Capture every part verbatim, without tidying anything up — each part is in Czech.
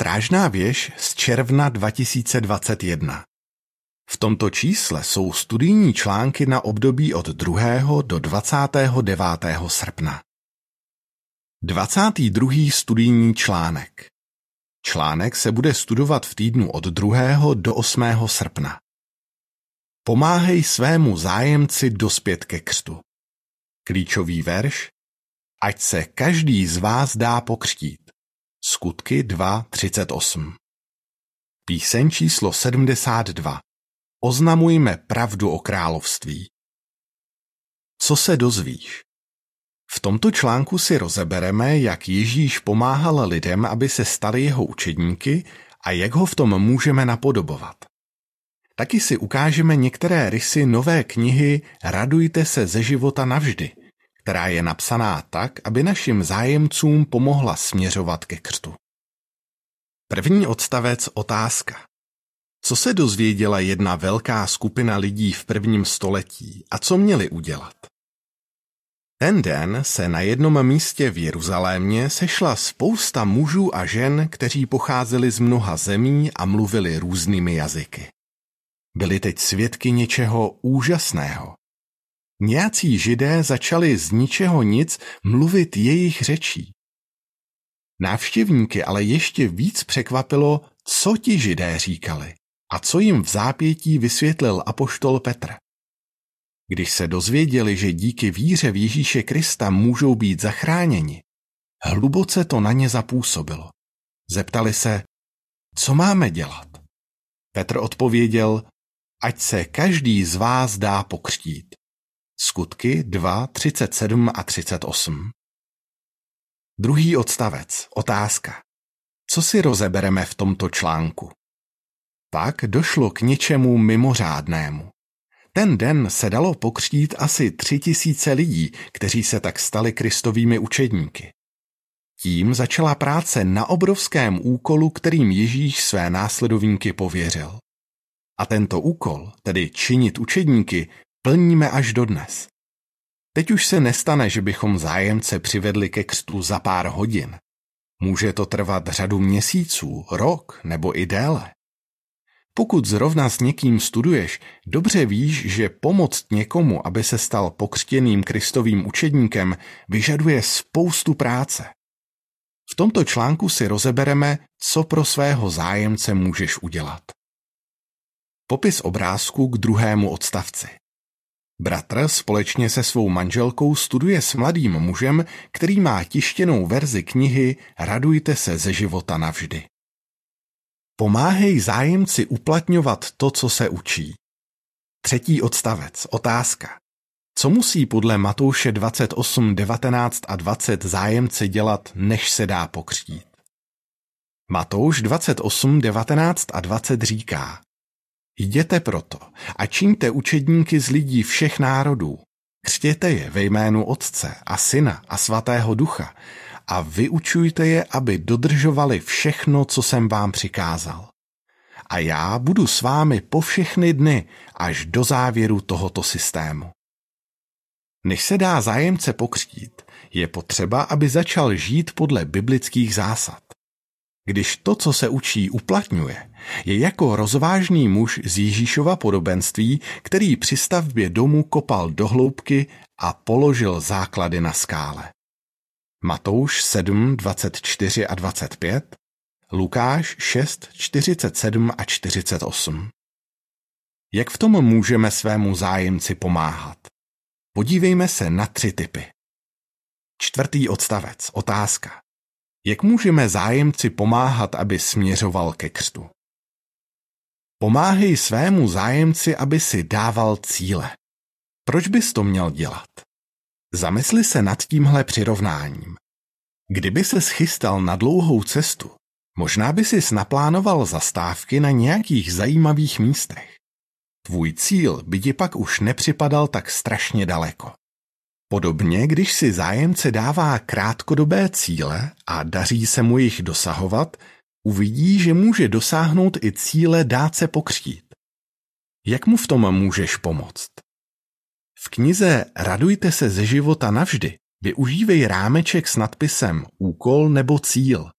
Strážná věž z června dva tisíce dvacet jedna. V tomto čísle jsou studijní články na období od druhého do dvacátého devátého srpna. dvacátý druhý studijní článek. Článek se bude studovat v týdnu od druhého do osmého srpna. Pomáhej svému zájemci dospět ke křtu. Klíčový verš: Ať se každý z vás dá pokřtít. Skutky dva třicet osm. Píseň číslo sedmdesát dva. Oznamujme pravdu o království. Co se dozvíš? V tomto článku si rozebereme, jak Ježíš pomáhal lidem, aby se stali jeho učedníky, a jak ho v tom můžeme napodobovat. Taky si ukážeme některé rysy nové knihy Radujte se ze života navždy, která je napsaná tak, aby našim zájemcům pomohla směřovat ke křtu. První odstavec, otázka. Co se dozvěděla jedna velká skupina lidí v prvním století a co měli udělat? Ten den se na jednom místě v Jeruzalémě sešla spousta mužů a žen, kteří pocházeli z mnoha zemí a mluvili různými jazyky. Byli teď svědky něčeho úžasného. Nějací Židé začali z ničeho nic mluvit jejich řečí. Návštěvníky ale ještě víc překvapilo, co ti Židé říkali a co jim v zápětí vysvětlil apoštol Petr. Když se dozvěděli, že díky víře v Ježíše Krista můžou být zachráněni, hluboce to na ně zapůsobilo. Zeptali se, co máme dělat? Petr odpověděl, ať se každý z vás dá pokřtít. Skutky dva třicet sedm a třicet osm. Druhý odstavec, otázka. Co si rozebereme v tomto článku? Pak došlo k něčemu mimořádnému. Ten den se dalo pokřtít asi tři tisíce lidí, kteří se tak stali Kristovými učedníky. Tím začala práce na obrovském úkolu, kterým Ježíš své následovníky pověřil. A tento úkol, tedy činit učedníky, plníme až dodnes. Teď už se nestane, že bychom zájemce přivedli ke křtu za pár hodin. Může to trvat řadu měsíců, rok nebo i déle. Pokud zrovna s někým studuješ, dobře víš, že pomoct někomu, aby se stal pokřtěným Kristovým učedníkem, vyžaduje spoustu práce. V tomto článku si rozebereme, co pro svého zájemce můžeš udělat. Popis obrázku k druhému odstavci. Bratr společně se svou manželkou studuje s mladým mužem, který má tištěnou verzi knihy Radujte se ze života navždy. Pomáhej zájemci uplatňovat to, co se učí. Třetí odstavec, otázka. Co musí podle Matouše dvacet osm, devatenáct a dvacet zájemci dělat, než se dá pokřtít? Matouš dvacet osm, devatenáct a dvacet říká: Jděte proto a čiňte učedníky z lidí všech národů, křtěte je ve jménu Otce a Syna a Svatého Ducha a vyučujte je, aby dodržovali všechno, co jsem vám přikázal. A já budu s vámi po všechny dny až do závěru tohoto systému. Než se dá zájemce pokřtít, je potřeba, aby začal žít podle biblických zásad. Když to, co se učí, uplatňuje, je jako rozvážný muž z Ježíšova podobenství, který při stavbě domu kopal do hloubky a položil základy na skále. Matouš sedm, dvacet čtyři a dvacet pět, Lukáš šest, čtyřicet sedm a čtyřicet osm. Jak v tom můžeme svému zájemci pomáhat? Podívejme se na tři typy. Čtvrtý odstavec, otázka. Jak můžeme zájemci pomáhat, aby směřoval ke křtu? Pomáhej svému zájemci, aby si dával cíle. Proč bys to měl dělat? Zamysli se nad tímhle přirovnáním. Kdyby ses chystal na dlouhou cestu, možná by sis naplánoval zastávky na nějakých zajímavých místech. Tvůj cíl by ti pak už nepřipadal tak strašně daleko. Podobně, když si zájemce dává krátkodobé cíle a daří se mu jich dosahovat, uvidí, že může dosáhnout i cíle dát se pokřtít. Jak mu v tom můžeš pomoct? V knize Radujte se ze života navždy využívej rámeček s nadpisem úkol nebo cíl.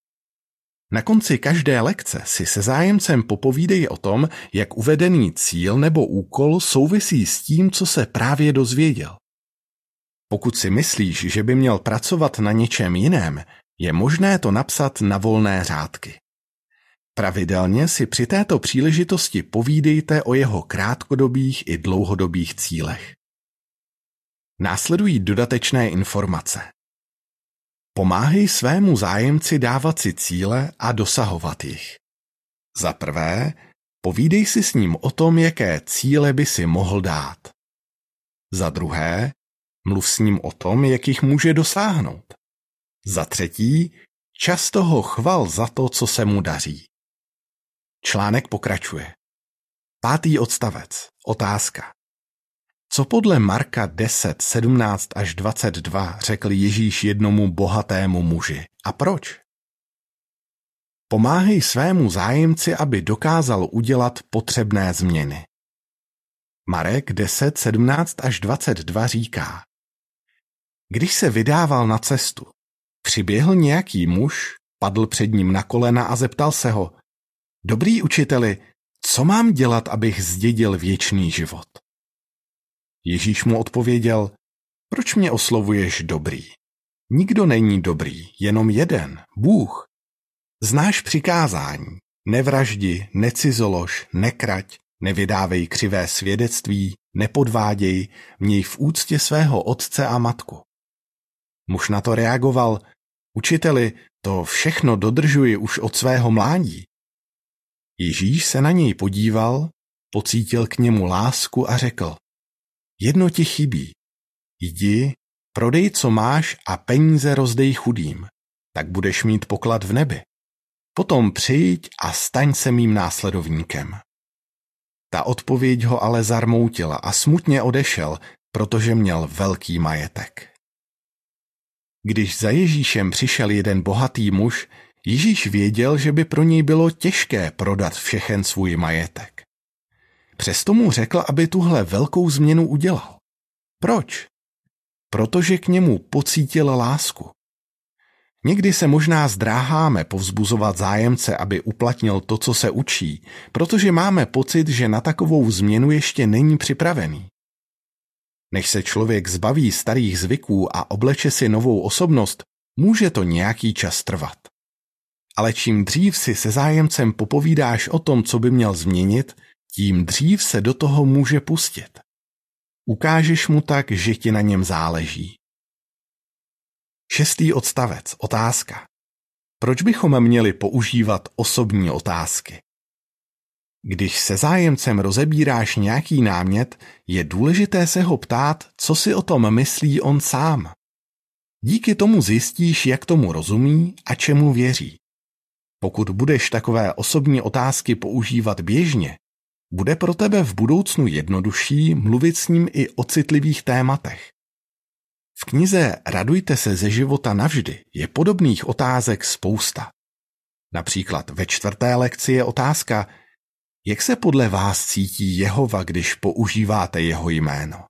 Na konci každé lekce si se zájemcem popovídej o tom, jak uvedený cíl nebo úkol souvisí s tím, co se právě dozvěděl. Pokud si myslíš, že by měl pracovat na něčem jiném, je možné to napsat na volné řádky. Pravidelně si při této příležitosti povídejte o jeho krátkodobých i dlouhodobých cílech. Následují dodatečné informace. Pomáhej svému zájemci dávat si cíle a dosahovat jich. Za prvé, povídej si s ním o tom, jaké cíle by si mohl dát. Za druhé, mluv s ním o tom, jak jich může dosáhnout. Za třetí, často ho chval za to, co se mu daří. Článek pokračuje. Pátý odstavec. Otázka. Co podle Marka deset, sedmnáct až dvacet dva řekl Ježíš jednomu bohatému muži a proč? Pomáhej svému zájemci, aby dokázal udělat potřebné změny. Marek deset, sedmnáct až dvacet dva říká: Když se vydával na cestu, přiběhl nějaký muž, padl před ním na kolena a zeptal se ho: Dobrý učiteli, co mám dělat, abych zdědil věčný život? Ježíš mu odpověděl: Proč mě oslovuješ dobrý? Nikdo není dobrý, jenom jeden, Bůh. Znáš přikázání: nevraždi, necizolož, nekrať, nevydávej křivé svědectví, nepodváděj, měj v úctě svého otce a matku. Muž na to reagoval: Učiteli, to všechno dodržuji už od svého mládí. Ježíš se na něj podíval, pocítil k němu lásku a řekl: Jedno ti chybí. Jdi, prodej, co máš, a peníze rozdej chudým, tak budeš mít poklad v nebi. Potom přijď a staň se mým následovníkem. Ta odpověď ho ale zarmoutila a smutně odešel, protože měl velký majetek. Když za Ježíšem přišel jeden bohatý muž, Ježíš věděl, že by pro něj bylo těžké prodat všechen svůj majetek. Přesto mu řekl, aby tuhle velkou změnu udělal. Proč? Protože k němu pocítil lásku. Někdy se možná zdráháme povzbuzovat zájemce, aby uplatnil to, co se učí, protože máme pocit, že na takovou změnu ještě není připravený. Než se člověk zbaví starých zvyků a obleče si novou osobnost, může to nějaký čas trvat. Ale čím dřív si se zájemcem popovídáš o tom, co by měl změnit, tím dřív se do toho může pustit. Ukážeš mu tak, že ti na něm záleží. Šestý odstavec. Otázka. Proč bychom měli používat osobní otázky? Když se zájemcem rozebíráš nějaký námět, je důležité se ho ptát, co si o tom myslí on sám. Díky tomu zjistíš, jak tomu rozumí a čemu věří. Pokud budeš takové osobní otázky používat běžně, bude pro tebe v budoucnu jednodušší mluvit s ním i o citlivých tématech. V knize Radujte se ze života navždy je podobných otázek spousta. Například ve čtvrté lekci je otázka: Jak se podle vás cítí Jehova, když používáte jeho jméno?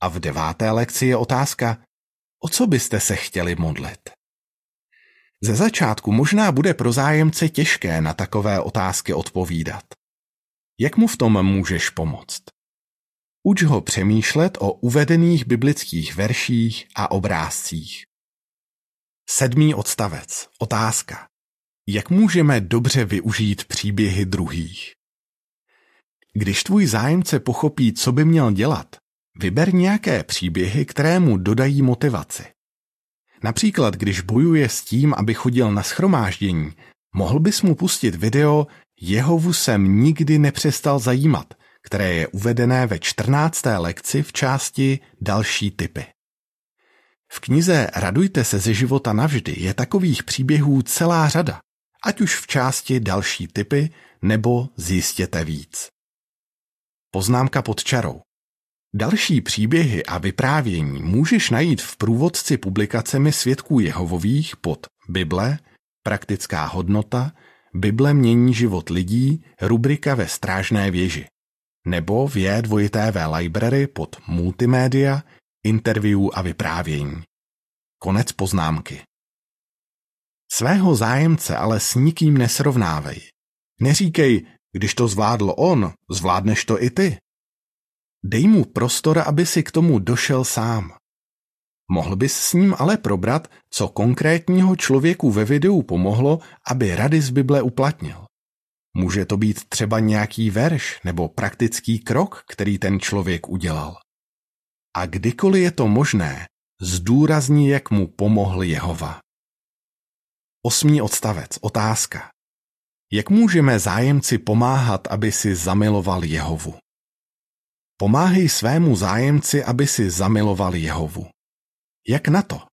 A v deváté lekci je otázka: O co byste se chtěli modlit? Ze začátku možná bude pro zájemce těžké na takové otázky odpovídat. Jak mu v tom můžeš pomoct? Uč ho přemýšlet o uvedených biblických verších a obrázcích. Sedmý odstavec. Otázka. Jak můžeme dobře využít příběhy druhých? Když tvůj zájemce pochopí, co by měl dělat, vyber nějaké příběhy, které mu dodají motivaci. Například, když bojuje s tím, aby chodil na shromáždění, mohl bys mu pustit video Jehovu jsem nikdy nepřestal zajímat, které je uvedené ve čtrnácté lekci v části Další tipy. V knize Radujte se ze života navždy je takových příběhů celá řada, ať už v části Další tipy nebo Zjistěte víc. Poznámka pod čarou. Další příběhy a vyprávění můžeš najít v průvodci publikacemi Svědků Jehovových pod Bible, praktická hodnota, Bible mění život lidí, rubrika ve Strážné věži, nebo v J W library pod Multimédia, interview a vyprávění. Konec poznámky. Svého zájemce ale s nikým nesrovnávej. Neříkej, když to zvládl on, zvládneš to i ty. Dej mu prostor, aby si k tomu došel sám. Mohl bys s ním ale probrat, co konkrétního člověku ve videu pomohlo, aby rady z Bible uplatnil. Může to být třeba nějaký verš nebo praktický krok, který ten člověk udělal. A kdykoliv je to možné, zdůrazní, jak mu pomohl Jehova. Osmý odstavec. Otázka. Jak můžeme zájemci pomáhat, aby si zamiloval Jehovu? Pomáhej svému zájemci, aby si zamiloval Jehovu. Jak na to?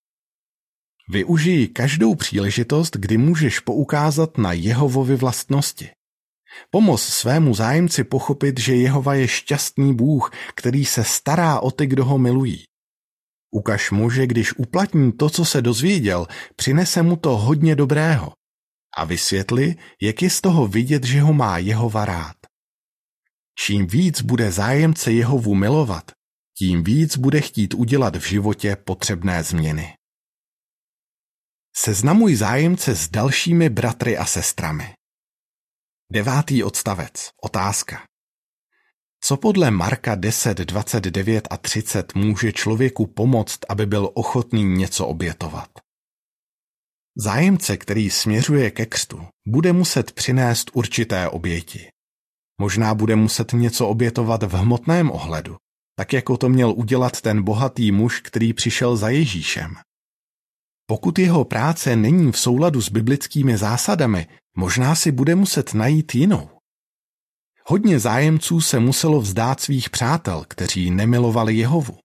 Využij každou příležitost, kdy můžeš poukázat na Jehovovy vlastnosti. Pomoz svému zájemci pochopit, že Jehova je šťastný Bůh, který se stará o ty, kdo ho milují. Ukaž mu, že když uplatní to, co se dozvěděl, přinese mu to hodně dobrého. A vysvětli, jak je z toho vidět, že ho má Jehova rád. Čím víc bude zájemce Jehovu milovat, tím víc bude chtít udělat v životě potřebné změny. Seznamuj zájemce s dalšími bratry a sestrami. Devátý odstavec. Otázka. Co podle Marka deset, dvacet devět a třicet může člověku pomoct, aby byl ochotný něco obětovat? Zájemce, který směřuje ke křtu, bude muset přinést určité oběti. Možná bude muset něco obětovat v hmotném ohledu, tak jako to měl udělat ten bohatý muž, který přišel za Ježíšem. Pokud jeho práce není v souladu s biblickými zásadami, možná si bude muset najít jinou. Hodně zájemců se muselo vzdát svých přátel, kteří nemilovali Jehovu.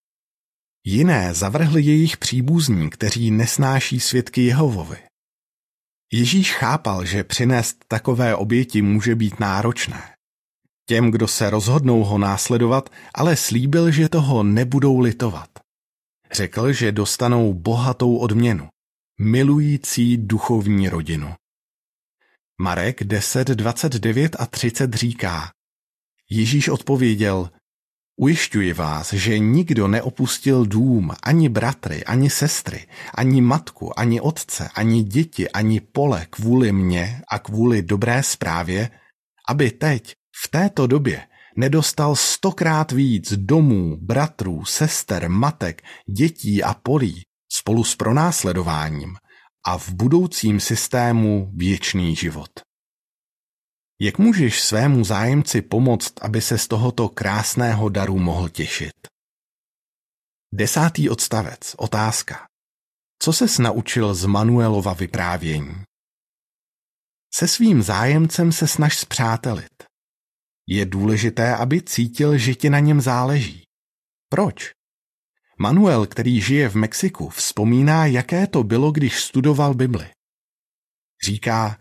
Jiné zavrhli jejich příbuzní, kteří nesnáší svědky Jehovovy. Ježíš chápal, že přinést takové oběti může být náročné. Těm, kdo se rozhodnou ho následovat, ale slíbil, že toho nebudou litovat. Řekl, že dostanou bohatou odměnu, milující duchovní rodinu. Marek deset, dvacet devět a třicet říká: Ježíš odpověděl: Ujišťuji vás, že nikdo neopustil dům, ani bratry, ani sestry, ani matku, ani otce, ani děti, ani pole kvůli mně a kvůli dobré zprávě, aby teď, v této době, nedostal stokrát víc domů, bratrů, sester, matek, dětí a polí spolu s pronásledováním a v budoucím systému věčný život. Jak můžeš svému zájemci pomoct, aby se z tohoto krásného daru mohl těšit? Desátý odstavec. Otázka. Co ses naučil z Manuelova vyprávění? Se svým zájemcem se snaž spřátelit. Je důležité, aby cítil, že ti na něm záleží. Proč? Manuel, který žije v Mexiku, vzpomíná, jaké to bylo, když studoval Bibli. Říká: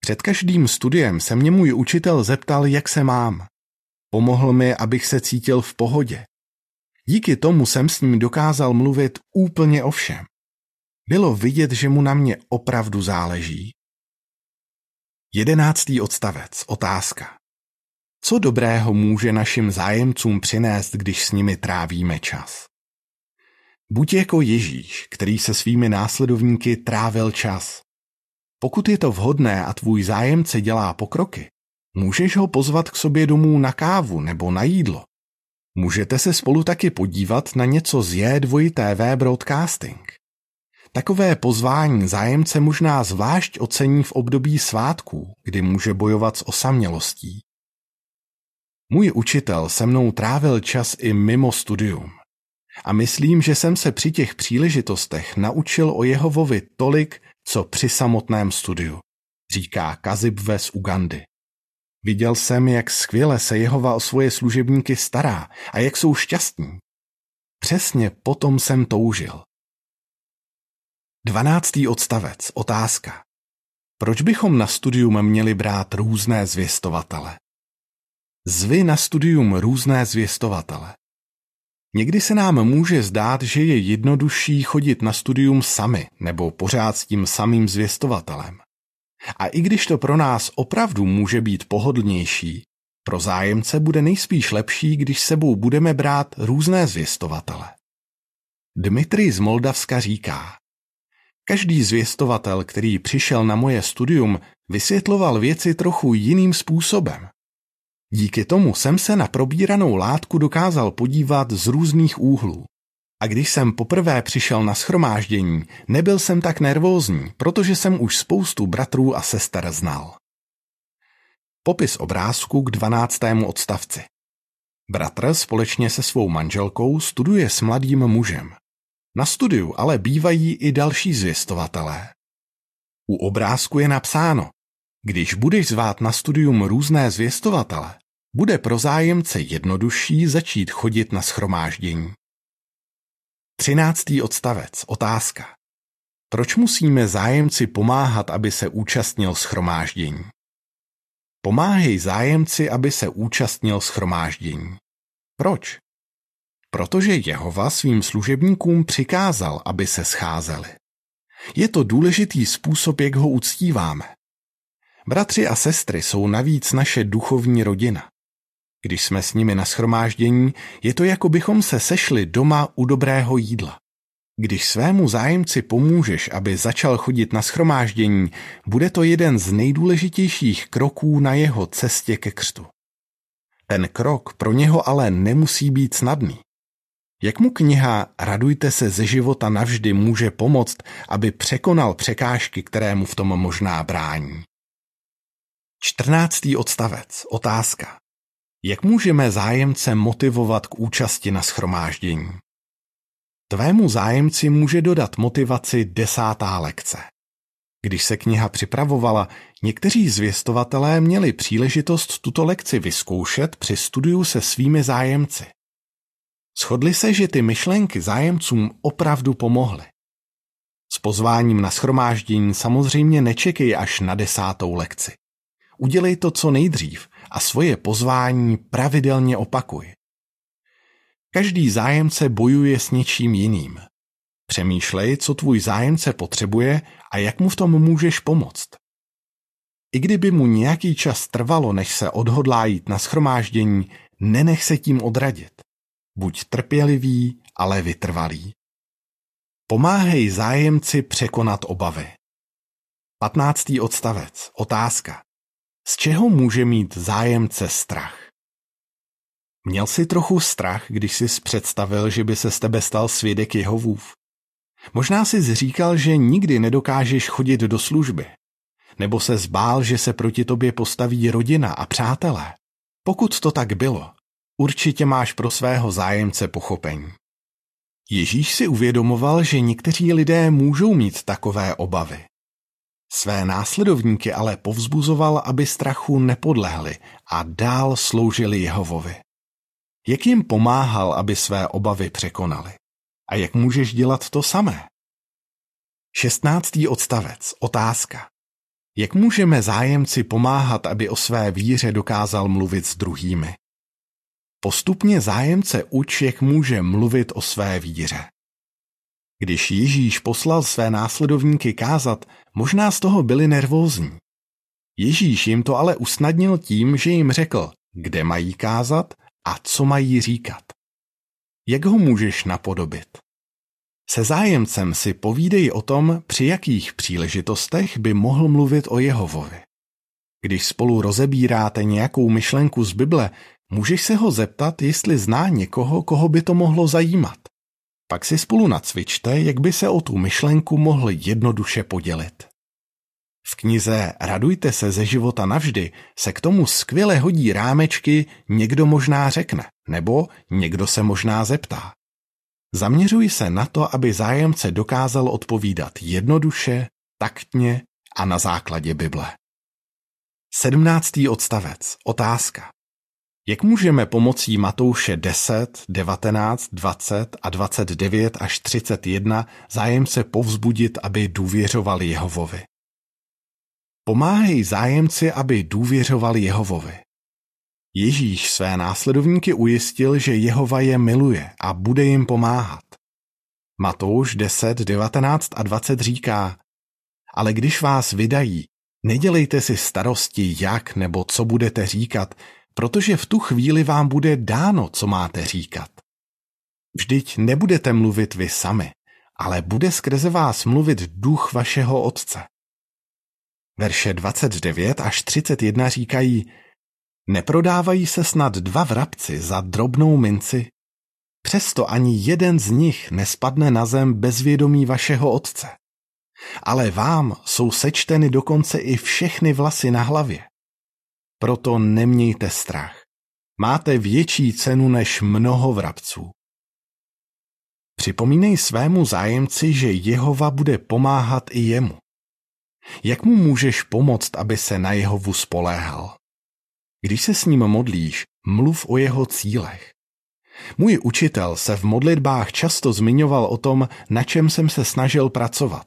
Před každým studiem se mě můj učitel zeptal, jak se mám. Pomohl mi, abych se cítil v pohodě. Díky tomu jsem s ním dokázal mluvit úplně o všem. Bylo vidět, že mu na mě opravdu záleží. Jedenáctý odstavec. Otázka. Co dobrého může našim zájemcům přinést, když s nimi trávíme čas? Buď jako Ježíš, který se svými následovníky trávil čas. Pokud je to vhodné a tvůj zájemce dělá pokroky, můžeš ho pozvat k sobě domů na kávu nebo na jídlo. Můžete se spolu taky podívat na něco z J W T V Broadcasting. Takové pozvání zájemce možná zvlášť ocení v období svátků, kdy může bojovat s osamělostí. Můj učitel se mnou trávil čas i mimo studium. A myslím, že jsem se při těch příležitostech naučil o Jehovovi tolik, co při samotném studiu, říká Kazibwe z Ugandy. Viděl jsem, jak skvěle se Jehova o svoje služebníky stará a jak jsou šťastní. Přesně potom jsem toužil. Dvanáctý odstavec. Otázka. Proč bychom na studium měli brát různé zvěstovatele? Zvi na studium různé zvěstovatele. Někdy se nám může zdát, že je jednodušší chodit na studium sami nebo pořád s tím samým zvěstovatelem. A i když to pro nás opravdu může být pohodlnější, pro zájemce bude nejspíš lepší, když sebou budeme brát různé zvěstovatele. Dmitrij z Moldavska říká: Každý zvěstovatel, který přišel na moje studium, vysvětloval věci trochu jiným způsobem. Díky tomu jsem se na probíranou látku dokázal podívat z různých úhlů. A když jsem poprvé přišel na shromáždění, nebyl jsem tak nervózní, protože jsem už spoustu bratrů a sester znal. Popis obrázku k dvanáctému odstavci. Bratr společně se svou manželkou studuje s mladým mužem. Na studiu ale bývají i další zvěstovatelé. U obrázku je napsáno: když budeš zvát na studium různé zvěstovatele, bude pro zájemce jednodušší začít chodit na shromáždění. Třináctý odstavec. Otázka. Proč musíme zájemci pomáhat, aby se účastnil shromáždění? Pomáhej zájemci, aby se účastnil shromáždění. Proč? Protože Jehova svým služebníkům přikázal, aby se scházeli. Je to důležitý způsob, jak ho uctíváme. Bratři a sestry jsou navíc naše duchovní rodina. Když jsme s nimi na shromáždění, je to, jako bychom se sešli doma u dobrého jídla. Když svému zájemci pomůžeš, aby začal chodit na shromáždění, bude to jeden z nejdůležitějších kroků na jeho cestě ke křtu. Ten krok pro něho ale nemusí být snadný. Jak mu kniha Radujte se ze života navždy může pomoct, aby překonal překážky, které mu v tom možná brání? Čtrnáctý odstavec. Otázka. Jak můžeme zájemce motivovat k účasti na shromáždění? Tvému zájemci může dodat motivaci desátá lekce. Když se kniha připravovala, někteří zvěstovatelé měli příležitost tuto lekci vyzkoušet při studiu se svými zájemci. Shodli se, že ty myšlenky zájemcům opravdu pomohly. S pozváním na shromáždění samozřejmě nečekej až na desátou lekci. Udělej to co nejdřív a svoje pozvání pravidelně opakuj. Každý zájemce bojuje s něčím jiným. Přemýšlej, co tvůj zájemce potřebuje a jak mu v tom můžeš pomoct. I kdyby mu nějaký čas trvalo, než se odhodlá jít na shromáždění, nenech se tím odradit. Buď trpělivý, ale vytrvalý. Pomáhej zájemci překonat obavy. patnáctý odstavec. Otázka. Z čeho může mít zájemce strach? Měl jsi trochu strach, když jsi představil, že by se z tebe stal svědek Jehovův? Možná jsi říkal, že nikdy nedokážeš chodit do služby. Nebo se zbál, že se proti tobě postaví rodina a přátelé. Pokud to tak bylo, určitě máš pro svého zájemce pochopení. Ježíš si uvědomoval, že někteří lidé můžou mít takové obavy. Své následovníky ale povzbuzoval, aby strachu nepodlehli a dál sloužili Jehovovi. Jak jim pomáhal, aby své obavy překonali? A jak můžeš dělat to samé? šestnáctý odstavec. Otázka. Jak můžeme zájemci pomáhat, aby o své víře dokázal mluvit s druhými? Postupně zájemce uč, jak může mluvit o své víře. Když Ježíš poslal své následovníky kázat, možná z toho byli nervózní. Ježíš jim to ale usnadnil tím, že jim řekl, kde mají kázat a co mají říkat. Jak ho můžeš napodobit? Se zájemcem si povídej o tom, při jakých příležitostech by mohl mluvit o Jehovovi. Když spolu rozebíráte nějakou myšlenku z Bible, můžeš se ho zeptat, jestli zná někoho, koho by to mohlo zajímat. Pak si spolu nacvičte, jak by se o tu myšlenku mohl jednoduše podělit. V knize Radujte se ze života navždy se k tomu skvěle hodí rámečky někdo možná řekne, nebo někdo se možná zeptá. Zaměřuj se na to, aby zájemce dokázal odpovídat jednoduše, taktně a na základě Bible. sedmnáctý odstavec. Otázka. Jak můžeme pomocí Matouše deset, devatenáct, dvacet a dvacet devět až třicet jedna zájemce povzbudit, aby důvěřovali Jehovovi? Pomáhej zájemci, aby důvěřovali Jehovovi. Ježíš své následovníky ujistil, že Jehova je miluje a bude jim pomáhat. Matouš deset, devatenáct a dvacet říká: ale když vás vydají, nedělejte si starosti, jak nebo co budete říkat, protože v tu chvíli vám bude dáno, co máte říkat. Vždyť nebudete mluvit vy sami, ale bude skrze vás mluvit duch vašeho otce. Verše dvacet devět až třicet jedna říkají: Neprodávají se snad dva vrabci za drobnou minci? Přesto ani jeden z nich nespadne na zem bez vědomí vašeho otce. Ale vám jsou sečteny dokonce i všechny vlasy na hlavě. Proto nemějte strach. Máte větší cenu než mnoho vrabců. Připomínej svému zájemci, že Jehova bude pomáhat i jemu. Jak mu můžeš pomoct, aby se na Jehovu spoléhal? Když se s ním modlíš, mluv o jeho cílech. Můj učitel se v modlitbách často zmiňoval o tom, na čem jsem se snažil pracovat.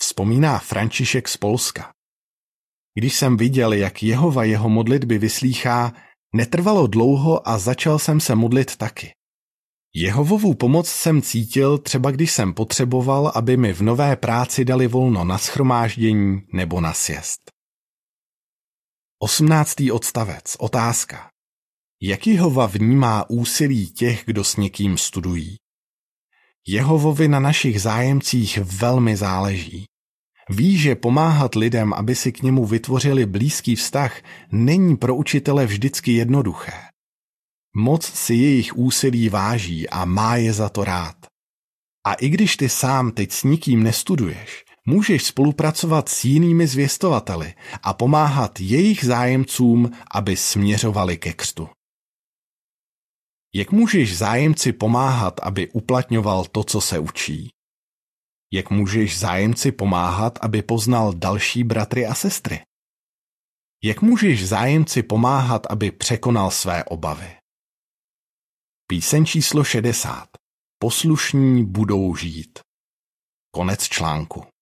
Vzpomíná František z Polska. Když jsem viděl, jak Jehova jeho modlitby vyslýchá, netrvalo dlouho a začal jsem se modlit taky. Jehovovu pomoc jsem cítil třeba, když jsem potřeboval, aby mi v nové práci dali volno na shromáždění nebo na sjezd. osmnáctý odstavec. Otázka. Jak Jehova vnímá úsilí těch, kdo s někým studují? Jehovovi na našich zájemcích velmi záleží. Ví, že pomáhat lidem, aby si k němu vytvořili blízký vztah, není pro učitele vždycky jednoduché. Moc si jejich úsilí váží a má je za to rád. A i když ty sám teď s nikým nestuduješ, můžeš spolupracovat s jinými zvěstovateli a pomáhat jejich zájemcům, aby směřovali ke křtu. Jak můžeš zájemci pomáhat, aby uplatňoval to, co se učí? Jak můžeš zájemci pomáhat, aby poznal další bratry a sestry? Jak můžeš zájemci pomáhat, aby překonal své obavy? Píseň číslo šedesát. Poslušní budou žít. Konec článku.